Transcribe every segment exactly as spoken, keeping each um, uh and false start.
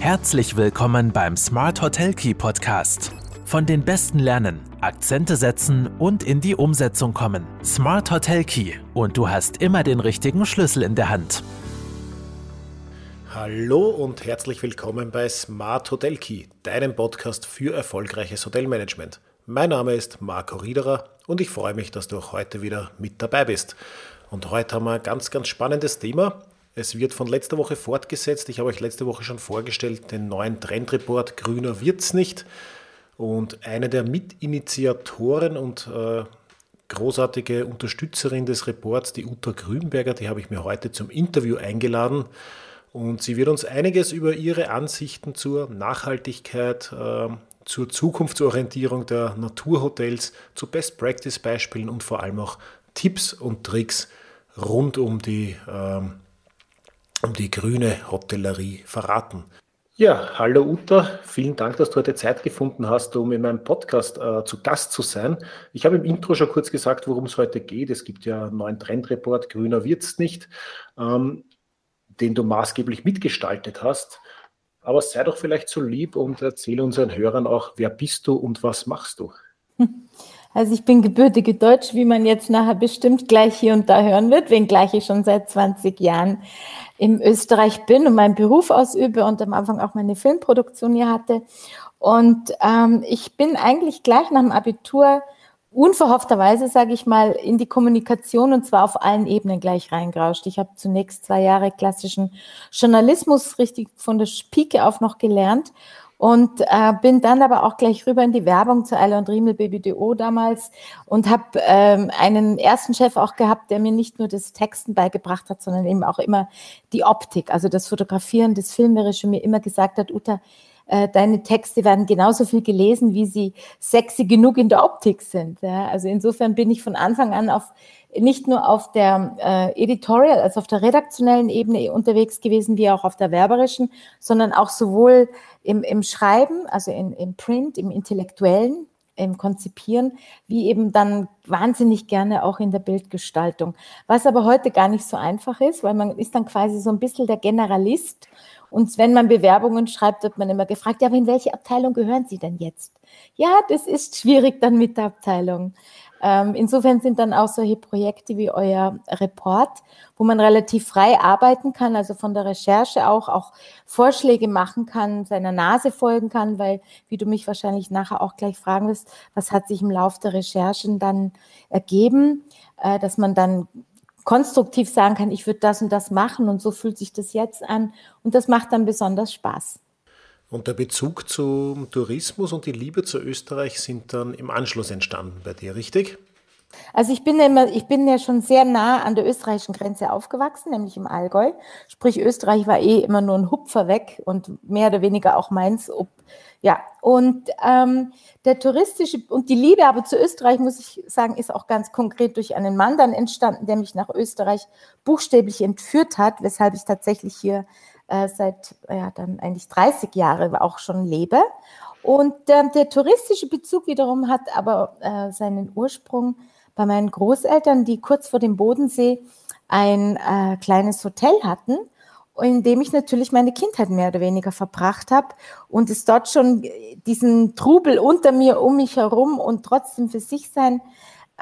Herzlich willkommen beim Smart Hotel Key Podcast. Von den Besten lernen, Akzente setzen und in die Umsetzung kommen. Smart Hotel Key und du hast immer den richtigen Schlüssel in der Hand. Hallo und herzlich willkommen bei Smart Hotel Key, deinem Podcast für erfolgreiches Hotelmanagement. Mein Name ist Marco Riederer und ich freue mich, dass du auch heute wieder mit dabei bist. Und heute haben wir ein ganz, ganz spannendes Thema. Es wird von letzter Woche fortgesetzt. Ich habe euch letzte Woche schon vorgestellt, den neuen Trendreport Grüner wird's nicht. Und eine der Mitinitiatoren und äh, großartige Unterstützerin des Reports, die Uta Grünberger, die habe ich mir heute zum Interview eingeladen. Und sie wird uns einiges über ihre Ansichten zur Nachhaltigkeit, äh, zur Zukunftsorientierung der Naturhotels, zu Best-Practice-Beispielen und vor allem auch Tipps und Tricks rund um die äh, um die grüne Hotellerie verraten. Ja, hallo Uta, vielen Dank, dass du heute Zeit gefunden hast, um in meinem Podcast äh, zu Gast zu sein. Ich habe im Intro schon kurz gesagt, worum es heute geht. Es gibt ja einen neuen Trendreport, Grüner wird's nicht, ähm, den du maßgeblich mitgestaltet hast. Aber sei doch vielleicht so lieb und erzähle unseren Hörern auch, wer bist du und was machst du? Hm. Also ich bin gebürtige Deutsche, wie man jetzt nachher bestimmt gleich hier und da hören wird, wenngleich ich schon seit zwanzig Jahren in Österreich bin und meinen Beruf ausübe und am Anfang auch meine Filmproduktion hier hatte. Und ähm, ich bin eigentlich gleich nach dem Abitur unverhoffterweise, sage ich mal, in die Kommunikation und zwar auf allen Ebenen gleich reingerauscht. Ich habe zunächst zwei Jahre klassischen Journalismus richtig von der Pike auf noch gelernt. Und äh, bin dann aber auch gleich rüber in die Werbung zu Eile und Rimmel B B D O damals und habe ähm, einen ersten Chef auch gehabt, der mir nicht nur das Texten beigebracht hat, sondern eben auch immer die Optik, also das Fotografieren, das Filmerische, mir immer gesagt hat, Uta, äh, deine Texte werden genauso viel gelesen, wie sie sexy genug in der Optik sind. Ja? Also insofern bin ich von Anfang an auf nicht nur auf der äh, Editorial, also auf der redaktionellen Ebene unterwegs gewesen, wie auch auf der werberischen, sondern auch sowohl im, im Schreiben, also in, im Print, im Intellektuellen, im Konzipieren, wie eben dann wahnsinnig gerne auch in der Bildgestaltung. Was aber heute gar nicht so einfach ist, weil man ist dann quasi so ein bisschen der Generalist. Und wenn man Bewerbungen schreibt, wird man immer gefragt, ja, aber in welche Abteilung gehören Sie denn jetzt? Ja, das ist schwierig dann mit der Abteilung. Insofern sind dann auch solche Projekte wie euer Report, wo man relativ frei arbeiten kann, also von der Recherche auch, auch Vorschläge machen kann, seiner Nase folgen kann, weil, wie du mich wahrscheinlich nachher auch gleich fragen wirst, was hat sich im Laufe der Recherchen dann ergeben, dass man dann konstruktiv sagen kann, ich würde das und das machen und so fühlt sich das jetzt an und das macht dann besonders Spaß. Und der Bezug zum Tourismus und die Liebe zu Österreich sind dann im Anschluss entstanden bei dir, richtig? Also ich bin ja, immer, ich bin ja schon sehr nah an der österreichischen Grenze aufgewachsen, nämlich im Allgäu. Sprich, Österreich war eh immer nur ein Hupfer weg und mehr oder weniger auch meins. Ob, ja, und ähm, der touristische und die Liebe aber zu Österreich, muss ich sagen, ist auch ganz konkret durch einen Mann dann entstanden, der mich nach Österreich buchstäblich entführt hat, weshalb ich tatsächlich hier äh, seit ja, dann eigentlich dreißig Jahren auch schon lebe. Und äh, der touristische Bezug wiederum hat aber äh, seinen Ursprung bei meinen Großeltern, die kurz vor dem Bodensee ein äh, kleines Hotel hatten, in dem ich natürlich meine Kindheit mehr oder weniger verbracht habe und es dort schon diesen Trubel unter mir, um mich herum und trotzdem für sich sein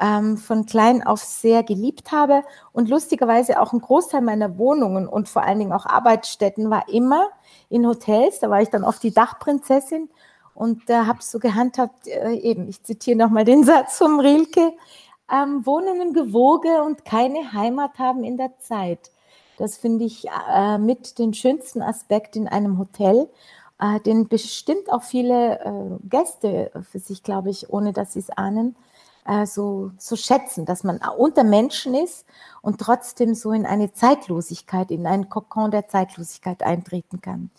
ähm, von klein auf sehr geliebt habe. Und lustigerweise auch ein Großteil meiner Wohnungen und vor allen Dingen auch Arbeitsstätten war immer in Hotels. Da war ich dann oft die Dachprinzessin und äh, habe es so gehandhabt, äh, eben, ich zitiere nochmal den Satz von Rilke, Ähm, wohnen im Gewoge und keine Heimat haben in der Zeit. Das finde ich äh, mit den schönsten Aspekt in einem Hotel, äh, den bestimmt auch viele äh, Gäste für sich, glaube ich, ohne dass sie es ahnen, äh, so, so schätzen, dass man unter Menschen ist und trotzdem so in eine Zeitlosigkeit, in einen Kokon der Zeitlosigkeit eintreten kann.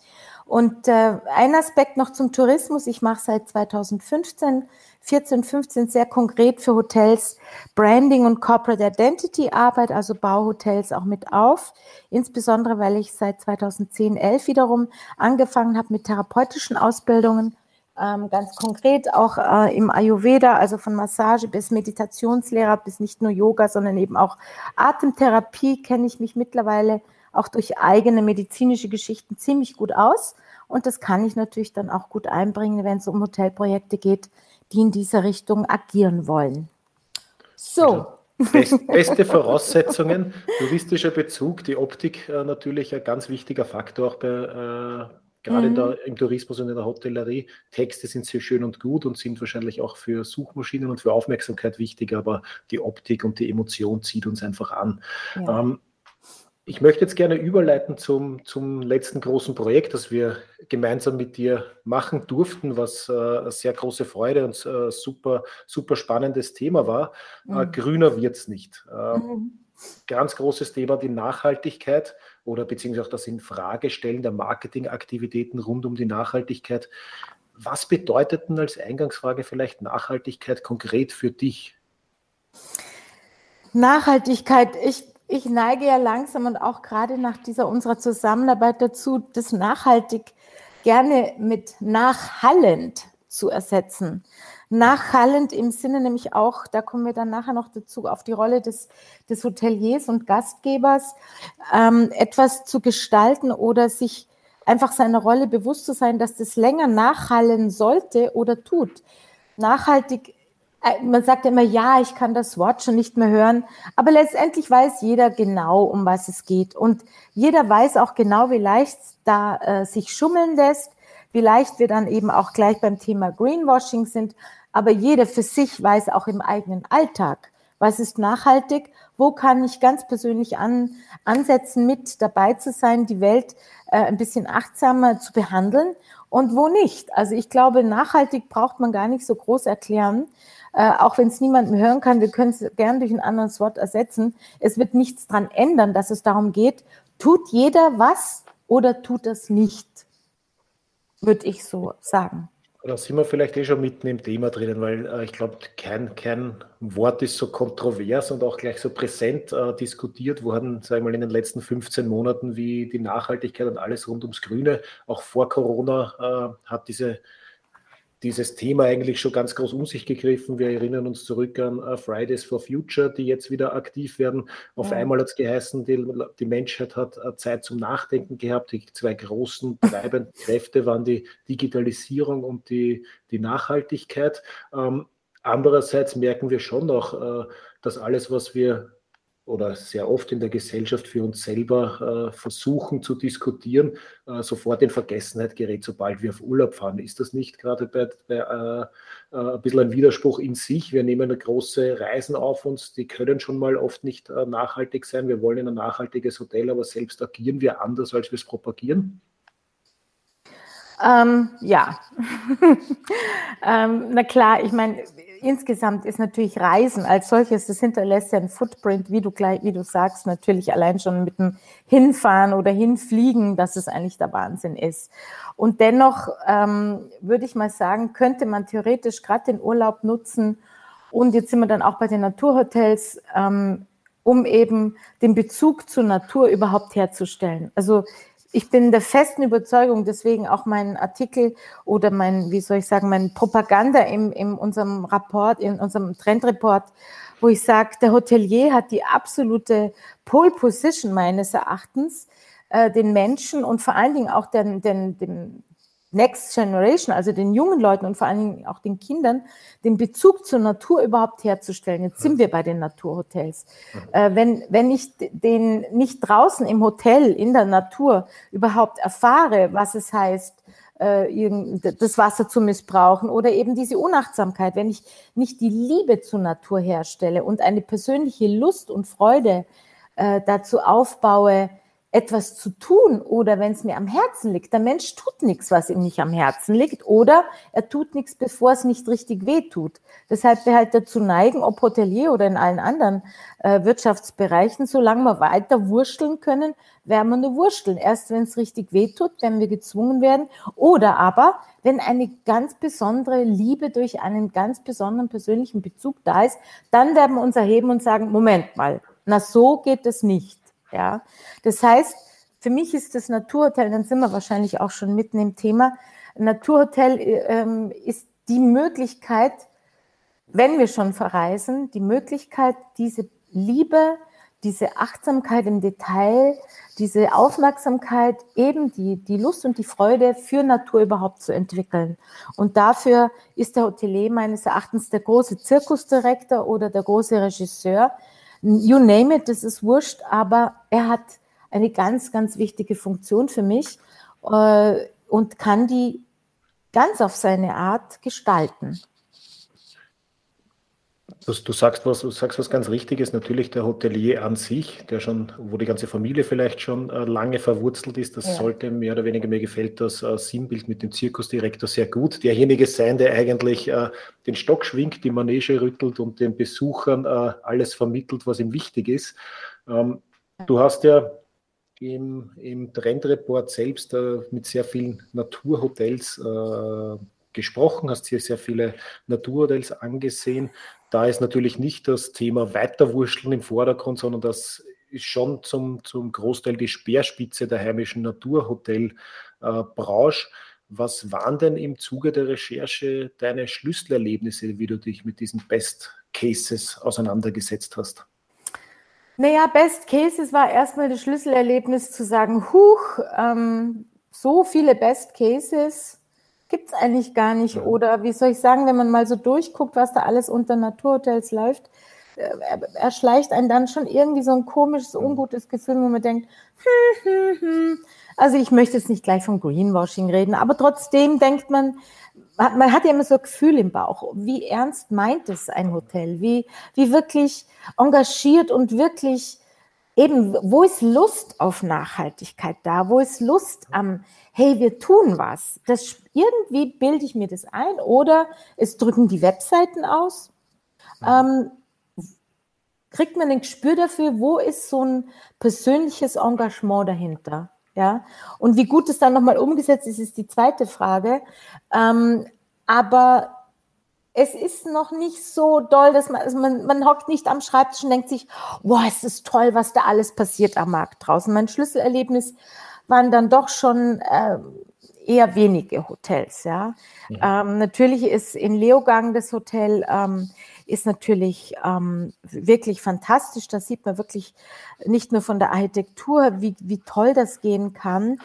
Und äh, ein Aspekt noch zum Tourismus, ich mache seit zweitausendfünfzehn, vierzehn, fünfzehn sehr konkret für Hotels Branding und Corporate Identity Arbeit, also Bauhotels auch mit auf, insbesondere weil ich seit zweitausendzehn, elf wiederum angefangen habe mit therapeutischen Ausbildungen, ähm, ganz konkret auch äh, im Ayurveda, also von Massage bis Meditationslehrer, bis nicht nur Yoga, sondern eben auch Atemtherapie kenne ich mich mittlerweile auch durch eigene medizinische Geschichten ziemlich gut aus Und das kann ich natürlich dann auch gut einbringen, wenn es um Hotelprojekte geht, die in dieser Richtung agieren wollen. So. Best, beste Voraussetzungen, touristischer Bezug, die Optik äh, natürlich ein ganz wichtiger Faktor auch bei, äh, gerade mhm. da im Tourismus und in der Hotellerie. Texte sind sehr schön und gut und sind wahrscheinlich auch für Suchmaschinen und für Aufmerksamkeit wichtig, aber die Optik und die Emotion zieht uns einfach an. Ja. Ähm, ich möchte jetzt gerne überleiten zum, zum letzten großen Projekt, das wir gemeinsam mit dir machen durften, was äh, eine sehr große Freude und äh, super, super spannendes Thema war. Mhm. Äh, Grüner wird's nicht. Äh, mhm. Ganz großes Thema, die Nachhaltigkeit oder beziehungsweise auch das Infragestellen der Marketingaktivitäten rund um die Nachhaltigkeit. Was bedeutet denn als Eingangsfrage vielleicht Nachhaltigkeit konkret für dich? Nachhaltigkeit, ich, ich neige ja langsam und auch gerade nach dieser unserer Zusammenarbeit dazu, das nachhaltig gerne mit nachhallend zu ersetzen. Nachhallend im Sinne nämlich auch, da kommen wir dann nachher noch dazu, auf die Rolle des, des Hoteliers und Gastgebers, ähm, etwas zu gestalten oder sich einfach seiner Rolle bewusst zu sein, dass das länger nachhallen sollte oder tut. Nachhaltig, man sagt immer, ja, ich kann das Wort schon nicht mehr hören, aber letztendlich weiß jeder genau, um was es geht. Und jeder weiß auch genau, wie leicht es da äh, sich schummeln lässt, wie leicht wir dann eben auch gleich beim Thema Greenwashing sind. Aber jeder für sich weiß auch im eigenen Alltag, was ist nachhaltig, wo kann ich ganz persönlich an, ansetzen, mit dabei zu sein, die Welt äh, ein bisschen achtsamer zu behandeln und wo nicht. Also ich glaube, nachhaltig braucht man gar nicht so groß erklären, äh, auch wenn es niemandem hören kann. Wir können es gern durch ein anderes Wort ersetzen. Es wird nichts dran ändern, dass es darum geht, tut jeder was oder tut das nicht, würde ich so sagen. Da sind wir vielleicht eh schon mitten im Thema drinnen, weil äh, ich glaube, kein, kein Wort ist so kontrovers und auch gleich so präsent äh, diskutiert worden, sagen wir mal, in den letzten fünfzehn Monaten, wie die Nachhaltigkeit und alles rund ums Grüne. Auch vor Corona äh, hat diese, dieses Thema eigentlich schon ganz groß um sich gegriffen. Wir erinnern uns zurück an äh, Fridays for Future, die jetzt wieder aktiv werden. Auf ja. einmal hat es geheißen, die, die Menschheit hat äh, Zeit zum Nachdenken gehabt. Die zwei großen treibenden Kräfte waren die Digitalisierung und die, die Nachhaltigkeit. Ähm, andererseits merken wir schon noch, äh, dass alles, was wir oder sehr oft in der Gesellschaft für uns selber äh, versuchen zu diskutieren, äh, sofort in Vergessenheit gerät, sobald wir auf Urlaub fahren. Ist das nicht gerade bei, bei, äh, äh, ein bisschen ein Widerspruch in sich? Wir nehmen große Reisen auf uns, die können schon mal oft nicht äh, nachhaltig sein. Wir wollen in ein nachhaltiges Hotel, aber selbst agieren wir anders, als wir es propagieren. Ähm, ja, ähm, na klar, ich meine, insgesamt ist natürlich Reisen als solches, das hinterlässt ja ein Footprint, wie du gleich, wie du sagst, natürlich allein schon mit dem Hinfahren oder Hinfliegen, dass es eigentlich der Wahnsinn ist. Und dennoch ähm, würde ich mal sagen, könnte man theoretisch gerade den Urlaub nutzen, und jetzt sind wir dann auch bei den Naturhotels, ähm, um eben den Bezug zur Natur überhaupt herzustellen. Also ich bin der festen Überzeugung, deswegen auch mein Artikel oder mein, wie soll ich sagen, mein Propaganda in, in unserem Rapport, in unserem Trendreport, wo ich sage, der Hotelier hat die absolute Pole Position meines Erachtens, äh, den Menschen und vor allen Dingen auch den, den, den Next Generation, also den jungen Leuten und vor allen Dingen auch den Kindern, den Bezug zur Natur überhaupt herzustellen. Jetzt sind wir bei den Naturhotels. Äh, wenn, wenn ich den nicht draußen im Hotel, in der Natur überhaupt erfahre, was es heißt, das Wasser zu missbrauchen oder eben diese Unachtsamkeit, wenn ich nicht die Liebe zur Natur herstelle und eine persönliche Lust und Freude äh, dazu aufbaue, etwas zu tun oder wenn es mir am Herzen liegt. Der Mensch tut nichts, was ihm nicht am Herzen liegt, oder er tut nichts, bevor es nicht richtig weh tut. Deshalb wir halt dazu neigen, ob Hotelier oder in allen anderen äh, Wirtschaftsbereichen, solange wir weiter wursteln können, werden wir nur wursteln. Erst wenn es richtig weh tut, werden wir gezwungen werden, oder aber, wenn eine ganz besondere Liebe durch einen ganz besonderen persönlichen Bezug da ist, dann werden wir uns erheben und sagen, Moment mal, na so geht es nicht. Ja, das heißt, für mich ist das Naturhotel, dann sind wir wahrscheinlich auch schon mitten im Thema, Naturhotel ähm, ist die Möglichkeit, wenn wir schon verreisen, die Möglichkeit, diese Liebe, diese Achtsamkeit im Detail, diese Aufmerksamkeit, eben die, die Lust und die Freude für Natur überhaupt zu entwickeln. Und dafür ist der Hotelier meines Erachtens der große Zirkusdirektor oder der große Regisseur. You name it, das ist wurscht, aber er hat eine ganz, ganz wichtige Funktion für mich äh, und kann die ganz auf seine Art gestalten. Du, du, sagst was, du sagst was ganz Richtiges, natürlich der Hotelier an sich, der schon, wo die ganze Familie vielleicht schon äh, lange verwurzelt ist, das ja. sollte mehr oder weniger, mir gefällt das äh, Sinnbild mit dem Zirkusdirektor sehr gut, derjenige sein, der eigentlich äh, den Stock schwingt, die Manege rüttelt und den Besuchern äh, alles vermittelt, was ihm wichtig ist. Ähm, du hast ja im, im Trendreport selbst äh, mit sehr vielen Naturhotels äh, gesprochen, hast hier sehr viele Naturhotels angesehen. Da ist natürlich nicht das Thema Weiterwurschteln im Vordergrund, sondern das ist schon zum, zum Großteil die Speerspitze der heimischen Naturhotelbranche. Äh, Was waren denn im Zuge der Recherche deine Schlüsselerlebnisse, wie du dich mit diesen Best Cases auseinandergesetzt hast? Naja, Best Cases war erstmal das Schlüsselerlebnis zu sagen, huch, ähm, so viele Best Cases gibt es eigentlich gar nicht. Oder wie soll ich sagen, wenn man mal so durchguckt, was da alles unter Naturhotels läuft, erschleicht einen dann schon irgendwie so ein komisches, ungutes Gefühl, wo man denkt, hm, hm, hm. Also ich möchte jetzt nicht gleich vom Greenwashing reden, aber trotzdem denkt man, man hat ja immer so ein Gefühl im Bauch, wie ernst meint es ein Hotel, wie, wie wirklich engagiert und wirklich eben, wo ist Lust auf Nachhaltigkeit da? Wo ist Lust am, hey, wir tun was? Das, irgendwie bilde ich mir das ein oder es drücken die Webseiten aus. Ähm, kriegt man ein Gespür dafür, wo ist so ein persönliches Engagement dahinter? Ja? Und wie gut es dann nochmal umgesetzt ist, ist die zweite Frage. Ähm, aber es ist noch nicht so doll, dass man, also man, man hockt nicht am Schreibtisch und denkt sich, boah, es ist toll, was da alles passiert am Markt draußen. Mein Schlüsselerlebnis waren dann doch schon äh, eher wenige Hotels, ja. ja. Ähm, natürlich ist in Leogang das Hotel, ähm, ist natürlich ähm, wirklich fantastisch. Da sieht man wirklich nicht nur von der Architektur, wie, wie toll das gehen kann.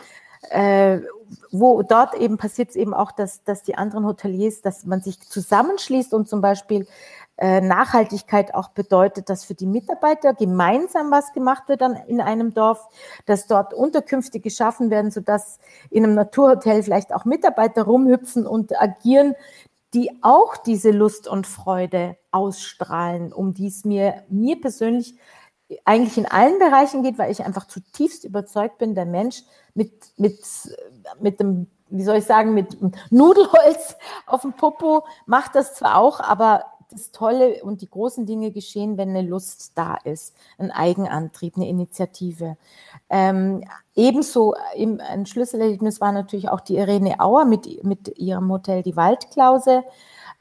Äh, wo dort eben passiert es eben auch, dass, dass die anderen Hoteliers, dass man sich zusammenschließt und zum Beispiel äh, Nachhaltigkeit auch bedeutet, dass für die Mitarbeiter gemeinsam was gemacht wird dann in einem Dorf, dass dort Unterkünfte geschaffen werden, sodass in einem Naturhotel vielleicht auch Mitarbeiter rumhüpfen und agieren, die auch diese Lust und Freude ausstrahlen, um die es mir, mir persönlich eigentlich in allen Bereichen geht, weil ich einfach zutiefst überzeugt bin, der Mensch mit, mit, mit dem, wie soll ich sagen, mit Nudelholz auf dem Popo macht das zwar auch, aber das Tolle und die großen Dinge geschehen, wenn eine Lust da ist, ein Eigenantrieb, eine Initiative. Ähm, ebenso im, ein Schlüsselerlebnis war natürlich auch die Irene Auer mit, mit ihrem Hotel Die Waldklause.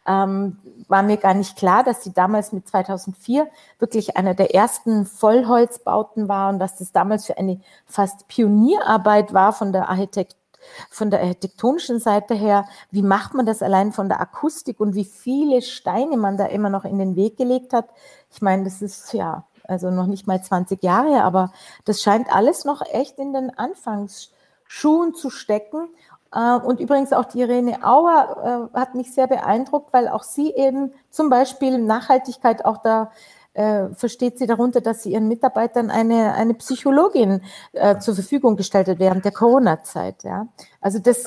Ähm, war mir gar nicht klar, dass sie damals mit zweitausendvier wirklich einer der ersten Vollholzbauten war und dass das damals für eine fast Pionierarbeit war von der Architekt, von der architektonischen Seite her. Wie macht man das allein von der Akustik und wie viele Steine man da immer noch in den Weg gelegt hat? Ich meine, das ist ja also noch nicht mal zwanzig Jahre, aber das scheint alles noch echt in den Anfangsschuhen zu stecken. Und übrigens auch die Irene Auer äh, hat mich sehr beeindruckt, weil auch sie eben zum Beispiel Nachhaltigkeit auch da äh, versteht sie darunter, dass sie ihren Mitarbeitern eine, eine Psychologin äh, zur Verfügung gestellt hat während der Corona-Zeit. Ja. Also das...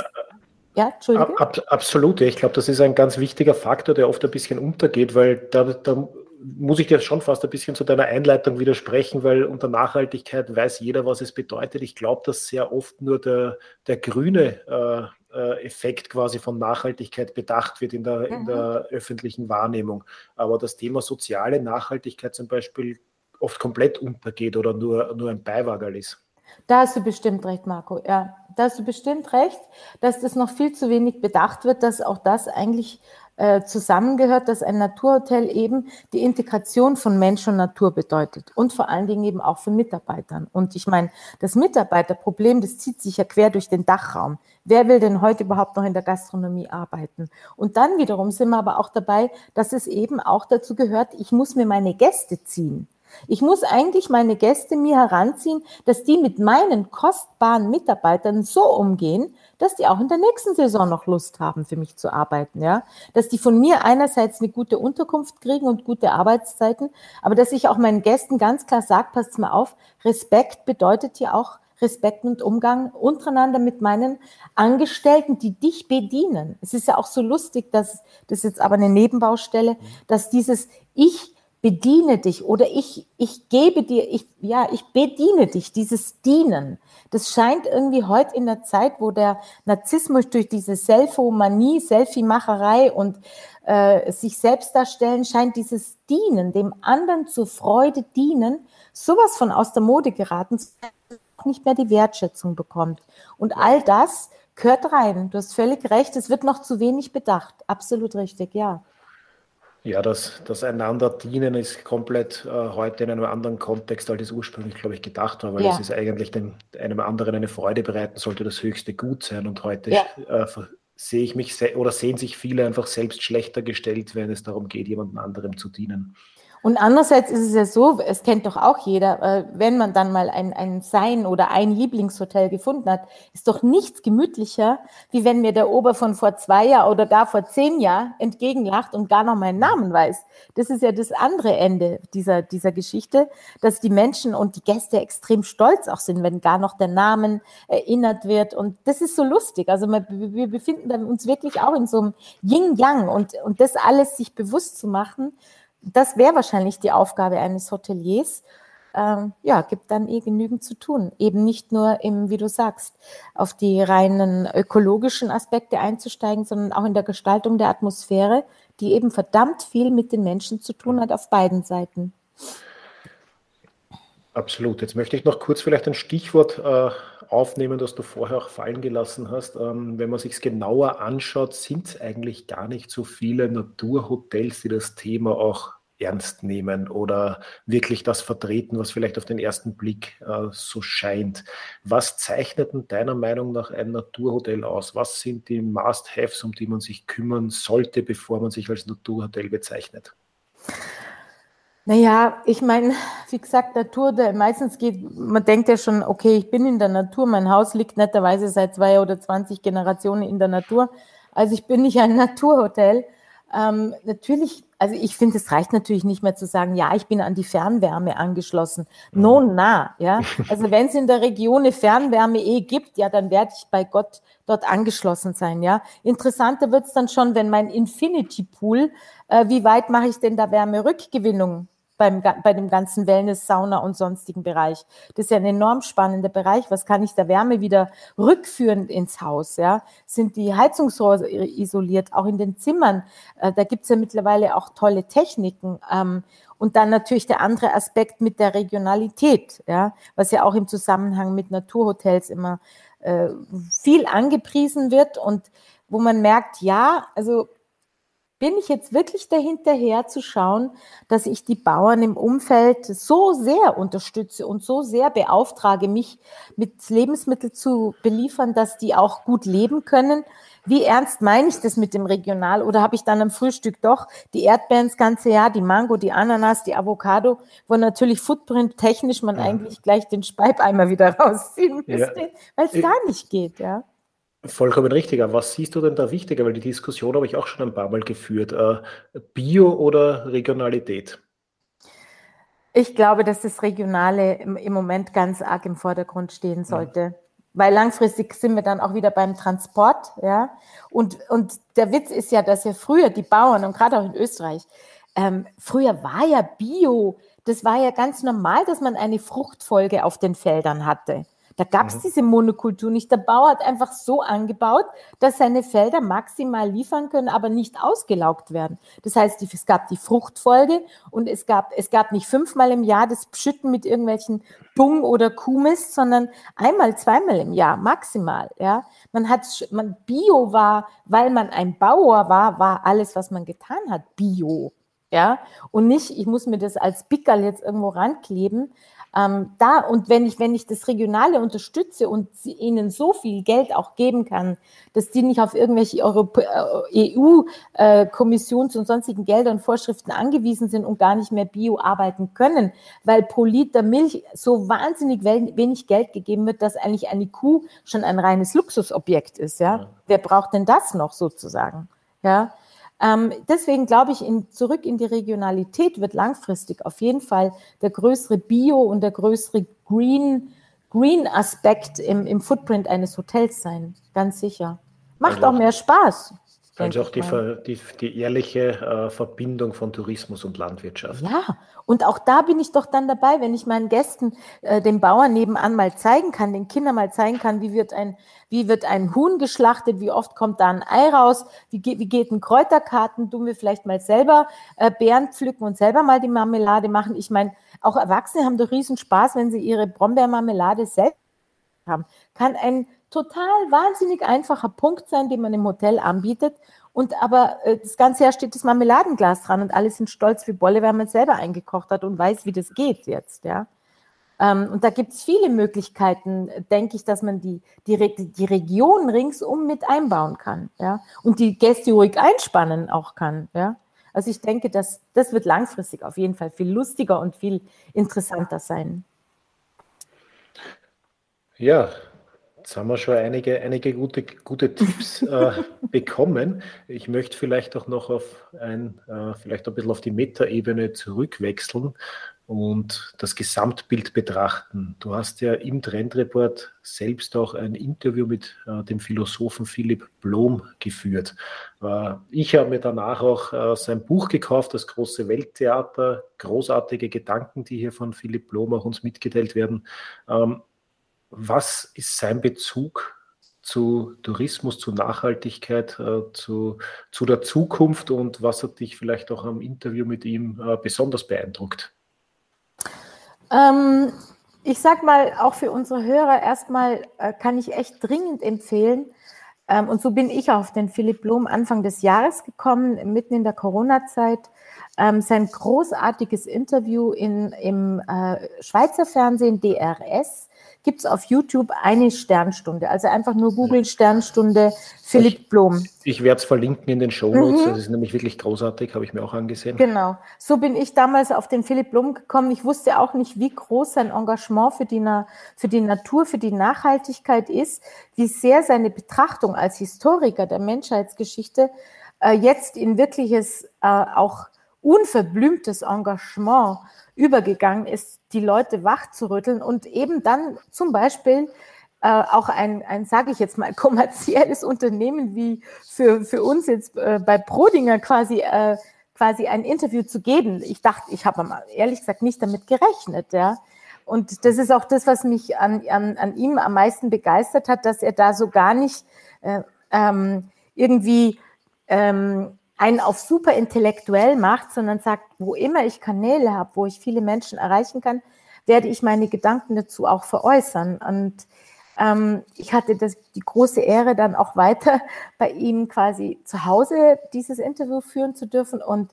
Ja, Entschuldigung. Ab, absolut, ja. Ich glaube, das ist ein ganz wichtiger Faktor, der oft ein bisschen untergeht, weil da... da muss ich dir schon fast ein bisschen zu deiner Einleitung widersprechen, weil unter Nachhaltigkeit weiß jeder, was es bedeutet. Ich glaube, dass sehr oft nur der, der grüne äh, Effekt quasi von Nachhaltigkeit bedacht wird in der, in der öffentlichen Wahrnehmung. Aber das Thema soziale Nachhaltigkeit zum Beispiel oft komplett untergeht oder nur, nur ein Beiwagerl ist. Da hast du bestimmt recht, Marco. Ja, da hast du bestimmt recht, dass das noch viel zu wenig bedacht wird, dass auch das eigentlich äh, zusammengehört, dass ein Naturhotel eben die Integration von Mensch und Natur bedeutet und vor allen Dingen eben auch von Mitarbeitern. Und ich meine, das Mitarbeiterproblem, das zieht sich ja quer durch den Dachraum. Wer will denn heute überhaupt noch in der Gastronomie arbeiten? Und dann wiederum sind wir aber auch dabei, dass es eben auch dazu gehört, ich muss mir meine Gäste ziehen. Ich muss eigentlich meine Gäste mir heranziehen, dass die mit meinen kostbaren Mitarbeitern so umgehen, dass die auch in der nächsten Saison noch Lust haben, für mich zu arbeiten, ja. Dass die von mir einerseits eine gute Unterkunft kriegen und gute Arbeitszeiten, aber dass ich auch meinen Gästen ganz klar sage, passt mal auf, Respekt bedeutet hier auch Respekt und Umgang untereinander mit meinen Angestellten, die dich bedienen. Es ist ja auch so lustig, dass, das ist jetzt aber eine Nebenbaustelle, dass dieses Ich bediene dich oder ich, ich gebe dir, ich, ja, ich bediene dich, dieses Dienen. Das scheint irgendwie heute in der Zeit, wo der Narzissmus durch diese Selfomanie, Selfie-Macherei und äh, sich selbst darstellen, scheint dieses Dienen, dem anderen zur Freude dienen, sowas von aus der Mode geraten zu sein, nicht mehr die Wertschätzung bekommt. Und all das gehört rein. Du hast völlig recht, es wird noch zu wenig bedacht. Absolut richtig, ja. Ja, das, das einander dienen ist komplett äh, heute in einem anderen Kontext, als es ursprünglich, glaube ich, gedacht war, weil ja. es ist eigentlich dem, einem anderen eine Freude bereiten, sollte das höchste Gut sein. Und heute ja. äh, sehe ich mich se- oder sehen sich viele einfach selbst schlechter gestellt, wenn es darum geht, jemandem anderem zu dienen. Und andererseits ist es ja so, es kennt doch auch jeder, wenn man dann mal ein, ein Sein oder ein Lieblingshotel gefunden hat, ist doch nichts gemütlicher, wie wenn mir der Ober von vor zwei Jahren oder gar vor zehn Jahren entgegenlacht und gar noch meinen Namen weiß. Das ist ja das andere Ende dieser, dieser Geschichte, dass die Menschen und die Gäste extrem stolz auch sind, wenn gar noch der Name erinnert wird. Und das ist so lustig. Also wir befinden uns wirklich auch in so einem Yin-Yang und, und das alles sich bewusst zu machen, das wäre wahrscheinlich die Aufgabe eines Hoteliers. Ähm, ja, gibt dann eh genügend zu tun. Eben nicht nur, im, wie du sagst, auf die reinen ökologischen Aspekte einzusteigen, sondern auch in der Gestaltung der Atmosphäre, die eben verdammt viel mit den Menschen zu tun hat auf beiden Seiten. Absolut. Jetzt möchte ich noch kurz vielleicht ein Stichwort äh, aufnehmen, das du vorher auch fallen gelassen hast. Ähm, wenn man sich es genauer anschaut, sind es eigentlich gar nicht so viele Naturhotels, die das Thema auch ernst nehmen oder wirklich das vertreten, was vielleicht auf den ersten Blick äh, so scheint. Was zeichnet denn deiner Meinung nach ein Naturhotel aus? Was sind die Must-Haves, um die man sich kümmern sollte, bevor man sich als Naturhotel bezeichnet? Naja, ich meine, wie gesagt, Natur, der, meistens geht, man denkt ja schon, okay, ich bin in der Natur, mein Haus liegt netterweise seit zwei oder zwanzig Generationen in der Natur, also ich bin nicht ein Naturhotel. Ähm, natürlich, also ich finde, es reicht natürlich nicht mehr zu sagen, ja, ich bin an die Fernwärme angeschlossen. No, na, ja. Also wenn es in der Region eine Fernwärme eh gibt, ja, dann werde ich bei Gott dort angeschlossen sein, ja. Interessanter wird es dann schon, wenn mein Infinity Pool, äh, wie weit mache ich denn da Wärmerückgewinnung? Beim, bei dem ganzen Wellness, Sauna und sonstigen Bereich. Das ist ja ein enorm spannender Bereich. Was kann ich der Wärme wieder rückführend ins Haus? Ja? Sind die Heizungsrohre isoliert, auch in den Zimmern? Äh, da gibt's ja mittlerweile auch tolle Techniken. Ähm, und dann natürlich der andere Aspekt mit der Regionalität, ja? Was ja auch im Zusammenhang mit Naturhotels immer äh, viel angepriesen wird und wo man merkt, ja, also bin ich jetzt wirklich dahinterher zu schauen, dass ich die Bauern im Umfeld so sehr unterstütze und so sehr beauftrage, mich mit Lebensmitteln zu beliefern, dass die auch gut leben können? Wie ernst meine ich das mit dem Regional? Oder habe ich dann am Frühstück doch die Erdbeeren das ganze Jahr, die Mango, die Ananas, die Avocado, wo natürlich Footprint-technisch man ja. eigentlich gleich den Speibeimer wieder rausziehen müsste, ja. weil es gar nicht geht, ja. Vollkommen richtig. Aber was siehst du denn da wichtiger? Weil die Diskussion habe ich auch schon ein paar Mal geführt. Bio oder Regionalität? Ich glaube, dass das Regionale im Moment ganz arg im Vordergrund stehen sollte. Ja. Weil langfristig sind wir dann auch wieder beim Transport. Ja? Und, und der Witz ist ja, dass ja früher die Bauern, und gerade auch in Österreich, ähm, früher war ja Bio, das war ja ganz normal, dass man eine Fruchtfolge auf den Feldern hatte. Da gab es diese Monokultur nicht. Der Bauer hat einfach so angebaut, dass seine Felder maximal liefern können, aber nicht ausgelaugt werden. Das heißt, es gab die Fruchtfolge und es gab, es gab nicht fünfmal im Jahr das Schütten mit irgendwelchen Dung oder Kuhmist, sondern einmal, zweimal im Jahr maximal. Ja, man hat, man Bio war, weil man ein Bauer war, war alles, was man getan hat, Bio. Ja, und nicht, ich muss mir das als Pickerl jetzt irgendwo rankleben. Ähm, da, und wenn ich, wenn ich das Regionale unterstütze und sie, ihnen so viel Geld auch geben kann, dass die nicht auf irgendwelche E U-Kommissions- und sonstigen Gelder und Vorschriften angewiesen sind und gar nicht mehr bio arbeiten können, weil pro Liter Milch so wahnsinnig wenig Geld gegeben wird, dass eigentlich eine Kuh schon ein reines Luxusobjekt ist. Ja? Ja. Wer braucht denn das noch sozusagen? Ja? Ähm, deswegen glaube ich, in, zurück in die Regionalität wird langfristig auf jeden Fall der größere Bio- und der größere Green, Green-Aspekt im, im Footprint eines Hotels sein, ganz sicher. Macht also auch mehr Spaß. Also auch die, die, die ehrliche äh, Verbindung von Tourismus und Landwirtschaft. Ja, und auch da bin ich doch dann dabei, wenn ich meinen Gästen äh, den Bauern nebenan mal zeigen kann, den Kindern mal zeigen kann, wie wird ein, wie wird ein Huhn geschlachtet, wie oft kommt da ein Ei raus, wie, ge- wie geht ein Kräuterkarten, tun wir vielleicht mal selber äh, Beeren pflücken und selber mal die Marmelade machen. Ich meine, auch Erwachsene haben doch riesen Spaß, wenn sie ihre Brombeermarmelade selbst haben. Kann ein total wahnsinnig einfacher Punkt sein, den man im Hotel anbietet, und aber äh, das ganze Jahr steht das Marmeladenglas dran und alle sind stolz wie Bolle, weil man es selber eingekocht hat und weiß, wie das geht jetzt, ja. Ähm, und da gibt es viele Möglichkeiten, denke ich, dass man die, die, die Region ringsum mit einbauen kann, ja, und die Gäste ruhig einspannen auch kann, ja. Also ich denke, dass, das wird langfristig auf jeden Fall viel lustiger und viel interessanter sein. Ja, jetzt haben wir schon einige, einige gute, gute Tipps äh, bekommen. Ich möchte vielleicht auch noch auf ein, äh, vielleicht ein bisschen auf die Metaebene zurückwechseln und das Gesamtbild betrachten. Du hast ja im Trendreport selbst auch ein Interview mit äh, dem Philosophen Philipp Blom geführt. Äh, ich habe mir danach auch äh, sein Buch gekauft, Das große Welttheater, großartige Gedanken, die hier von Philipp Blom auch uns mitgeteilt werden. Ähm, Was ist sein Bezug zu Tourismus, zu Nachhaltigkeit, äh, zu, zu der Zukunft, und was hat dich vielleicht auch am Interview mit ihm äh, besonders beeindruckt? Ähm, ich sag mal, auch für unsere Hörer erstmal äh, kann ich echt dringend empfehlen, ähm, und so bin ich auf den Philipp Blom Anfang des Jahres gekommen, mitten in der Corona-Zeit, ähm, sein großartiges Interview in, im äh, Schweizer Fernsehen D R S, gibt es auf YouTube eine Sternstunde. Also einfach nur googeln, Sternstunde Philipp Blom. Ich, ich werde es verlinken in den Shownotes. Mhm. Das ist nämlich wirklich großartig, habe ich mir auch angesehen. Genau. So bin ich damals auf den Philipp Blom gekommen. Ich wusste auch nicht, wie groß sein Engagement für die, Na- für die Natur, für die Nachhaltigkeit ist, wie sehr seine Betrachtung als Historiker der Menschheitsgeschichte äh, jetzt in wirkliches, äh, auch unverblümtes Engagement übergegangen ist, die Leute wach zu rütteln und eben dann zum Beispiel äh, auch ein, ein sage ich jetzt mal, kommerzielles Unternehmen wie für, für uns jetzt äh, bei Prodinger quasi, äh, quasi ein Interview zu geben. Ich dachte, ich habe ehrlich gesagt nicht damit gerechnet, ja. Und das ist auch das, was mich an, an, an ihm am meisten begeistert hat, dass er da so gar nicht äh, ähm, irgendwie ähm, einen auf super intellektuell macht, sondern sagt, wo immer ich Kanäle habe, wo ich viele Menschen erreichen kann, werde ich meine Gedanken dazu auch veräußern. Und ähm, ich hatte das, die große Ehre, dann auch weiter bei ihm quasi zu Hause dieses Interview führen zu dürfen. Und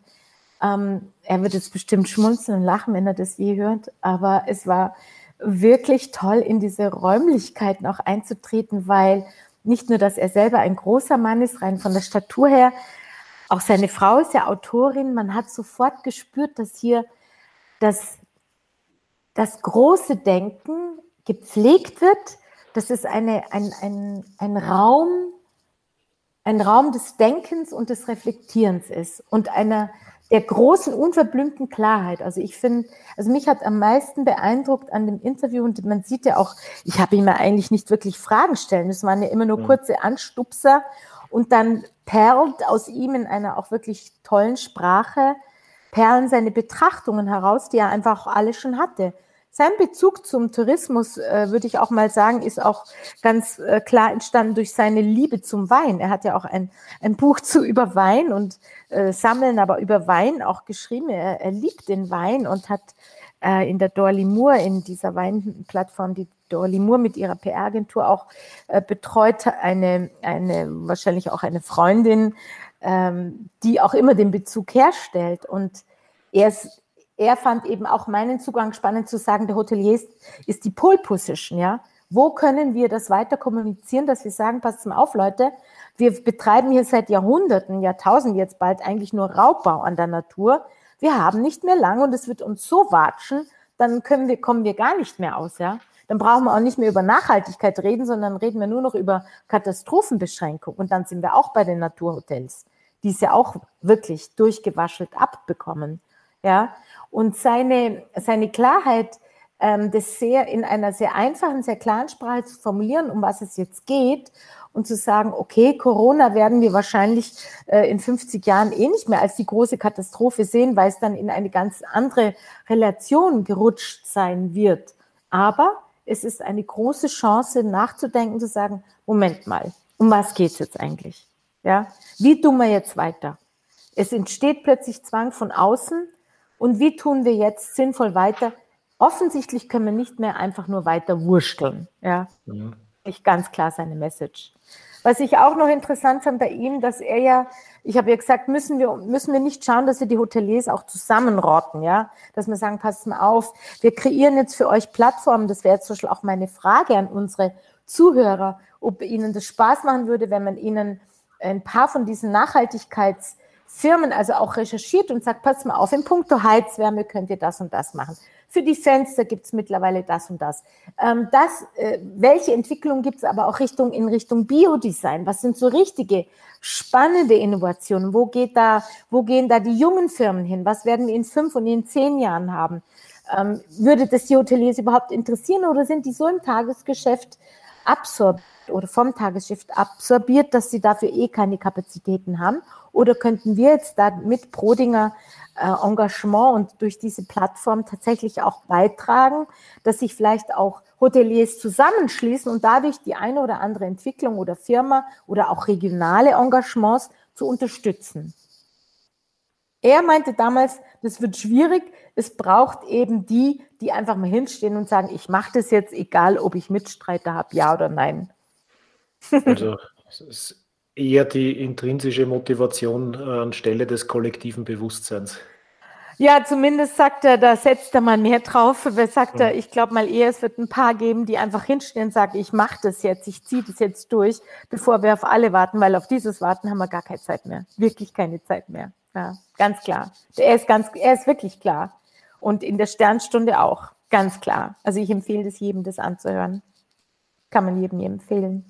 ähm, er wird jetzt bestimmt schmunzeln und lachen, wenn er das je hört. Aber es war wirklich toll, in diese Räumlichkeiten auch einzutreten, weil nicht nur, dass er selber ein großer Mann ist, rein von der Statur her, auch seine Frau ist ja Autorin. Man hat sofort gespürt, dass hier das, das große Denken gepflegt wird. Das ist eine, ein, ein, ein, Raum, ein Raum des Denkens und des Reflektierens ist und einer der großen, unverblümten Klarheit. Also ich finde, also mich hat am meisten beeindruckt an dem Interview, und man sieht ja auch, ich habe ihm ja eigentlich nicht wirklich Fragen stellen. Das waren ja immer nur kurze Anstupser. Und dann perlt aus ihm in einer auch wirklich tollen Sprache, perlen seine Betrachtungen heraus, die er einfach auch alle schon hatte. Sein Bezug zum Tourismus, äh, würde ich auch mal sagen, ist auch ganz äh, klar entstanden durch seine Liebe zum Wein. Er hat ja auch ein, ein Buch zu über Wein und äh, Sammeln, aber über Wein auch geschrieben. Er, er liebt den Wein und hat äh, in der Dorlimur, in dieser Weinplattform, die Limur mit ihrer P R-Agentur auch äh, betreut, eine, eine, wahrscheinlich auch eine Freundin, ähm, die auch immer den Bezug herstellt. Und er ist, er fand eben auch meinen Zugang spannend zu sagen, der Hotelier ist, ist die Pole Position, ja. Wo können wir das weiter kommunizieren, dass wir sagen, passt mal auf, Leute, wir betreiben hier seit Jahrhunderten, Jahrtausenden jetzt bald eigentlich nur Raubbau an der Natur. Wir haben nicht mehr lange und es wird uns so watschen, dann können wir, kommen wir gar nicht mehr aus, ja. Dann brauchen wir auch nicht mehr über Nachhaltigkeit reden, sondern reden wir nur noch über Katastrophenbeschränkung. Und dann sind wir auch bei den Naturhotels, die es ja auch wirklich durchgewaschelt abbekommen, ja. Und seine, seine Klarheit, das sehr in einer sehr einfachen, sehr klaren Sprache zu formulieren, um was es jetzt geht und zu sagen, okay, Corona werden wir wahrscheinlich äh, in fünfzig Jahren eh nicht mehr als die große Katastrophe sehen, weil es dann in eine ganz andere Relation gerutscht sein wird. Aber es ist eine große Chance, nachzudenken, zu sagen, Moment mal, um was geht es jetzt eigentlich? Ja? Wie tun wir jetzt weiter? Es entsteht plötzlich Zwang von außen und wie tun wir jetzt sinnvoll weiter? Offensichtlich können wir nicht mehr einfach nur weiter wursteln. Ja, ja. Nicht ganz klar seine Message. Was ich auch noch interessant fand bei ihm, dass er ja, ich habe ja gesagt, müssen wir, müssen wir nicht schauen, dass wir die Hoteliers auch zusammenrotten, ja, dass wir sagen, passt mal auf, wir kreieren jetzt für euch Plattformen, das wäre jetzt zum Beispiel auch meine Frage an unsere Zuhörer, ob ihnen das Spaß machen würde, wenn man ihnen ein paar von diesen Nachhaltigkeits- Firmen also auch recherchiert und sagt, passt mal auf, in puncto Heizwärme könnt ihr das und das machen. Für die Fenster gibt es mittlerweile das und das. Ähm, das äh, welche Entwicklung gibt es aber auch Richtung, in Richtung Biodesign? Was sind so richtige, spannende Innovationen? Wo geht da, wo gehen da die jungen Firmen hin? Was werden wir in fünf und in zehn Jahren haben? Ähm, würde das die Hoteliers überhaupt interessieren oder sind die so im Tagesgeschäft absorbiert oder vom Tagesgeschäft absorbiert, dass sie dafür eh keine Kapazitäten haben? Oder könnten wir jetzt da mit Prodinger äh, Engagement und durch diese Plattform tatsächlich auch beitragen, dass sich vielleicht auch Hoteliers zusammenschließen und dadurch die eine oder andere Entwicklung oder Firma oder auch regionale Engagements zu unterstützen? Er meinte damals, das wird schwierig, es braucht eben die, die einfach mal hinstehen und sagen, ich mache das jetzt, egal ob ich Mitstreiter habe, ja oder nein. Also es ist eher die intrinsische Motivation anstelle des kollektiven Bewusstseins. Ja, zumindest sagt er, da setzt er mal mehr drauf. Sagt er, ich glaube mal eher, es wird ein paar geben, die einfach hinstehen und sagen, ich mache das jetzt, ich ziehe das jetzt durch, bevor wir auf alle warten, weil auf dieses Warten haben wir gar keine Zeit mehr, wirklich keine Zeit mehr. Ja, ganz klar. Er ist, ganz, er ist wirklich klar. Und in der Sternstunde auch, ganz klar. Also ich empfehle das jedem, das anzuhören. Kann man jedem empfehlen.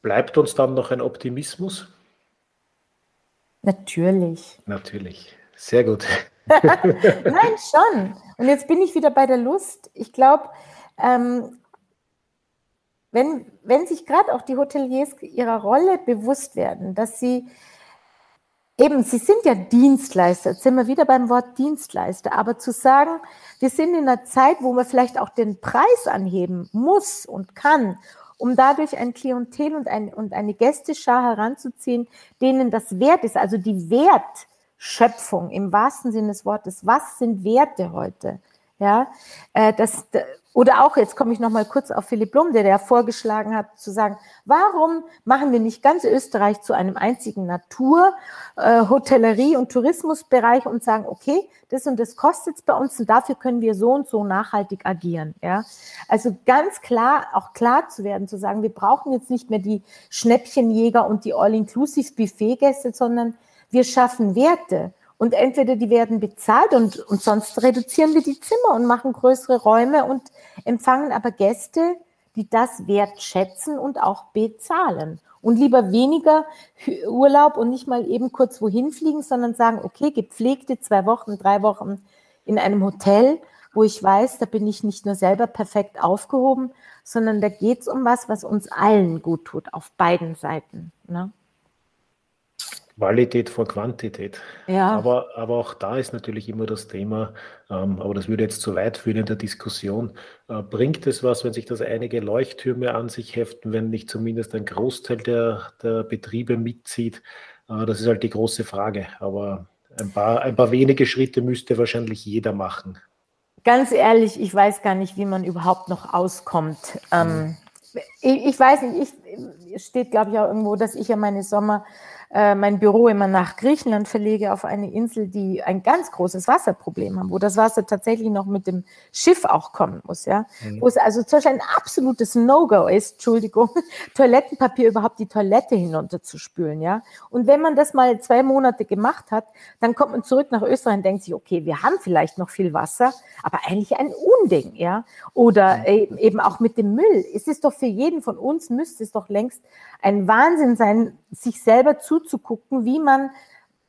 Bleibt uns dann noch ein Optimismus? Natürlich. Natürlich. Sehr gut. Nein, schon. Und jetzt bin ich wieder bei der Lust. Ich glaube, ähm, wenn, wenn sich gerade auch die Hoteliers ihrer Rolle bewusst werden, dass sie eben, sie sind ja Dienstleister, jetzt sind wir wieder beim Wort Dienstleister, aber zu sagen, wir sind in einer Zeit, wo man vielleicht auch den Preis anheben muss und kann, um dadurch ein Klientel und, ein, und eine Gästeschar heranzuziehen, denen das wert ist, also die Wertschöpfung im wahrsten Sinne des Wortes. Was sind Werte heute? Ja, das, oder auch, jetzt komme ich noch mal kurz auf Philipp Blom, der, der vorgeschlagen hat, zu sagen, warum machen wir nicht ganz Österreich zu einem einzigen Natur-, Hotellerie- und Tourismusbereich und sagen, okay, das und das kostet es bei uns und dafür können wir so und so nachhaltig agieren. Ja? Also ganz klar, auch klar zu werden, zu sagen, wir brauchen jetzt nicht mehr die Schnäppchenjäger und die All-Inclusive-Buffet-Gäste, sondern wir schaffen Werte. Und entweder die werden bezahlt und, und sonst reduzieren wir die Zimmer und machen größere Räume und empfangen aber Gäste, die das wertschätzen und auch bezahlen. Und lieber weniger Urlaub und nicht mal eben kurz wohin fliegen, sondern sagen, okay, gepflegte zwei Wochen, drei Wochen in einem Hotel, wo ich weiß, da bin ich nicht nur selber perfekt aufgehoben, sondern da geht es um was, was uns allen gut tut, auf beiden Seiten, ne? Qualität vor Quantität. Ja. Aber, aber auch da ist natürlich immer das Thema, ähm, aber das würde jetzt zu weit führen in der Diskussion, äh, bringt es was, wenn sich das einige Leuchttürme an sich heften, wenn nicht zumindest ein Großteil der, der Betriebe mitzieht? Äh, das ist halt die große Frage. Aber ein paar, ein paar wenige Schritte müsste wahrscheinlich jeder machen. Ganz ehrlich, ich weiß gar nicht, wie man überhaupt noch auskommt. Ähm, ich, ich weiß nicht, ich, steht glaube ich auch irgendwo, dass ich ja meine Sommer äh, mein Büro immer nach Griechenland verlege, auf eine Insel, die ein ganz großes Wasserproblem haben, wo das Wasser tatsächlich noch mit dem Schiff auch kommen muss. Ja? Mhm. Wo es also zum Beispiel ein absolutes No-Go ist, Entschuldigung, Toilettenpapier überhaupt die Toilette hinunterzuspülen. Ja? Und wenn man das mal zwei Monate gemacht hat, dann kommt man zurück nach Österreich und denkt sich, okay, wir haben vielleicht noch viel Wasser, aber eigentlich ein Unding. Ja? Oder mhm. eben auch mit dem Müll. Es ist doch für jeden von uns, müsste es doch längst ein Wahnsinn sein, sich selber zuzugucken, wie man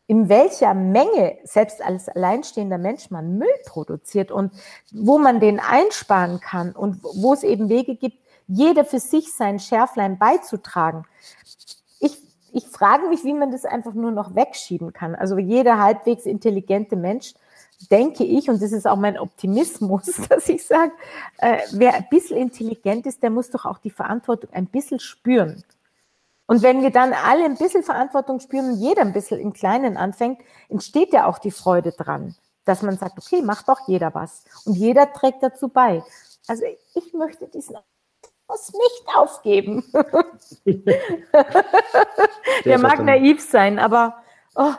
in welcher Menge, selbst als alleinstehender Mensch, man Müll produziert und wo man den einsparen kann und wo es eben Wege gibt, jeder für sich sein Schärflein beizutragen. Ich, ich frage mich, wie man das einfach nur noch wegschieben kann. Also jeder halbwegs intelligente Mensch, denke ich, und das ist auch mein Optimismus, dass ich sage, äh, wer ein bisschen intelligent ist, der muss doch auch die Verantwortung ein bisschen spüren. Und wenn wir dann alle ein bisschen Verantwortung spüren und jeder ein bisschen im Kleinen anfängt, entsteht ja auch die Freude dran, dass man sagt, okay, macht doch jeder was. Und jeder trägt dazu bei. Also ich möchte diesen Optimismus nicht aufgeben. Der mag naiv sein, aber... Oh,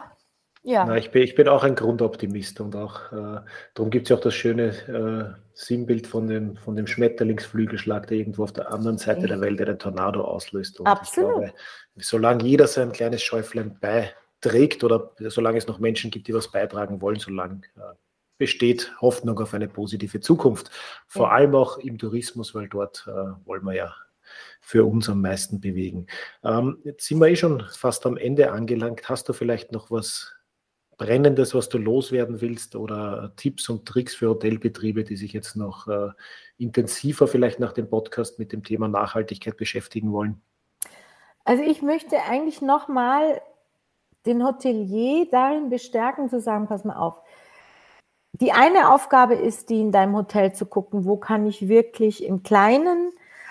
ja. Na, ich, bin, ich bin auch ein Grundoptimist und auch äh, darum gibt es ja auch das schöne äh, Sinnbild von dem, von dem Schmetterlingsflügelschlag, der irgendwo auf der anderen Seite der Welt einen Tornado auslöst. Und absolut. Ich glaube, solange jeder sein kleines Schäuflein beiträgt oder solange es noch Menschen gibt, die was beitragen wollen, solange äh, besteht Hoffnung auf eine positive Zukunft. Vor ja. allem auch im Tourismus, weil dort äh, wollen wir ja für uns am meisten bewegen. Ähm, jetzt sind wir eh schon fast am Ende angelangt. Hast du vielleicht noch was Brennendes, was du loswerden willst, oder Tipps und Tricks für Hotelbetriebe, die sich jetzt noch äh, intensiver vielleicht nach dem Podcast mit dem Thema Nachhaltigkeit beschäftigen wollen? Also ich möchte eigentlich nochmal den Hotelier darin bestärken, zu sagen, pass mal auf, die eine Aufgabe ist, die in deinem Hotel zu gucken, wo kann ich wirklich im Kleinen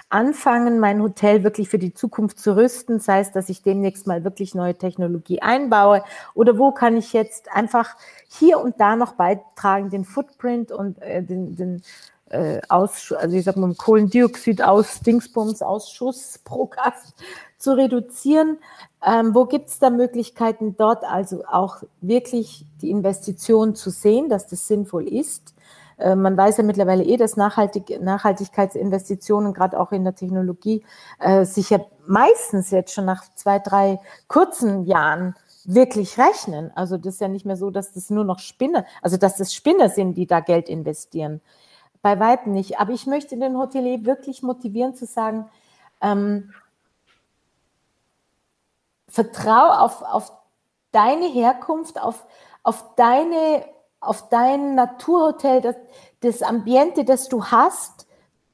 anfangen, mein Hotel wirklich für die Zukunft zu rüsten, sei es, dass ich demnächst mal wirklich neue Technologie einbaue oder wo kann ich jetzt einfach hier und da noch beitragen, den Footprint und äh, den, den äh, Aus, also ich sag mal, Kohlendioxid-Dingsbums-Ausschuss pro Gast zu reduzieren. Ähm, wo gibt es da Möglichkeiten, dort also auch wirklich die Investition zu sehen, dass das sinnvoll ist? Man weiß ja mittlerweile eh, dass Nachhaltig- Nachhaltigkeitsinvestitionen, gerade auch in der Technologie, äh, sich ja meistens jetzt schon nach zwei, drei kurzen Jahren wirklich rechnen. Also das ist ja nicht mehr so, dass das nur noch Spinner, also dass das Spinner sind, die da Geld investieren. Bei weitem nicht. Aber ich möchte den Hotelier wirklich motivieren zu sagen, ähm, vertrau auf, auf deine Herkunft, auf, auf deine auf dein Naturhotel, das, das Ambiente, das du hast,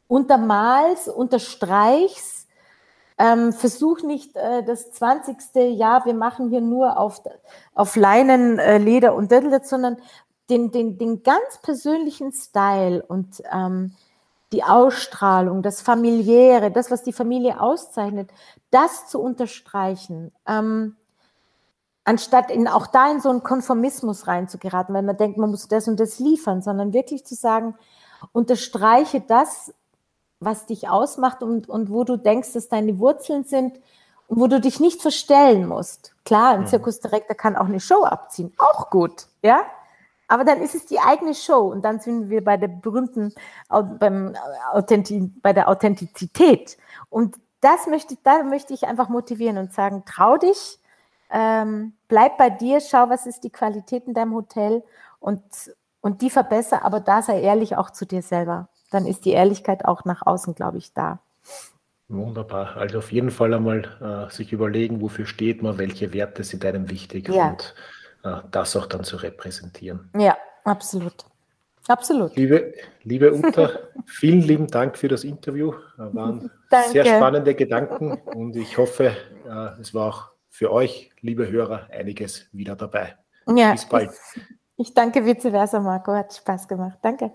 untermalst, unterstreichst. Ähm, versuch nicht äh, das zwanzigste Jahr, wir machen hier nur auf, auf Leinen, äh, Leder und Dödel, sondern den, den, den ganz persönlichen Style und ähm, die Ausstrahlung, das Familiäre, das, was die Familie auszeichnet, das zu unterstreichen. Ähm, anstatt in, auch da in so einen Konformismus reinzugeraten, weil man denkt, man muss das und das liefern, sondern wirklich zu sagen, unterstreiche das, was dich ausmacht und, und wo du denkst, dass deine Wurzeln sind und wo du dich nicht verstellen musst. Klar, ein Zirkusdirektor kann auch eine Show abziehen, auch gut, ja? Aber dann ist es die eigene Show und dann sind wir bei der berühmten, beim Authentiz, bei der Authentizität. Und das möchte, da möchte ich einfach motivieren und sagen, trau dich, Ähm, bleib bei dir, schau, was ist die Qualität in deinem Hotel und, und die verbessere, aber da sei ehrlich auch zu dir selber. Dann ist die Ehrlichkeit auch nach außen, glaube ich, da. Wunderbar. Also auf jeden Fall einmal äh, sich überlegen, wofür steht man, welche Werte sind einem wichtig ja. und äh, das auch dann zu repräsentieren. Ja, absolut. Absolut. Liebe, liebe Uta, vielen lieben Dank für das Interview. Das waren Danke. Sehr spannende Gedanken und ich hoffe, äh, es war auch für euch, liebe Hörer, einiges wieder dabei. Ja, bis bald. Ich, ich danke vice versa, Marco. Hat Spaß gemacht. Danke.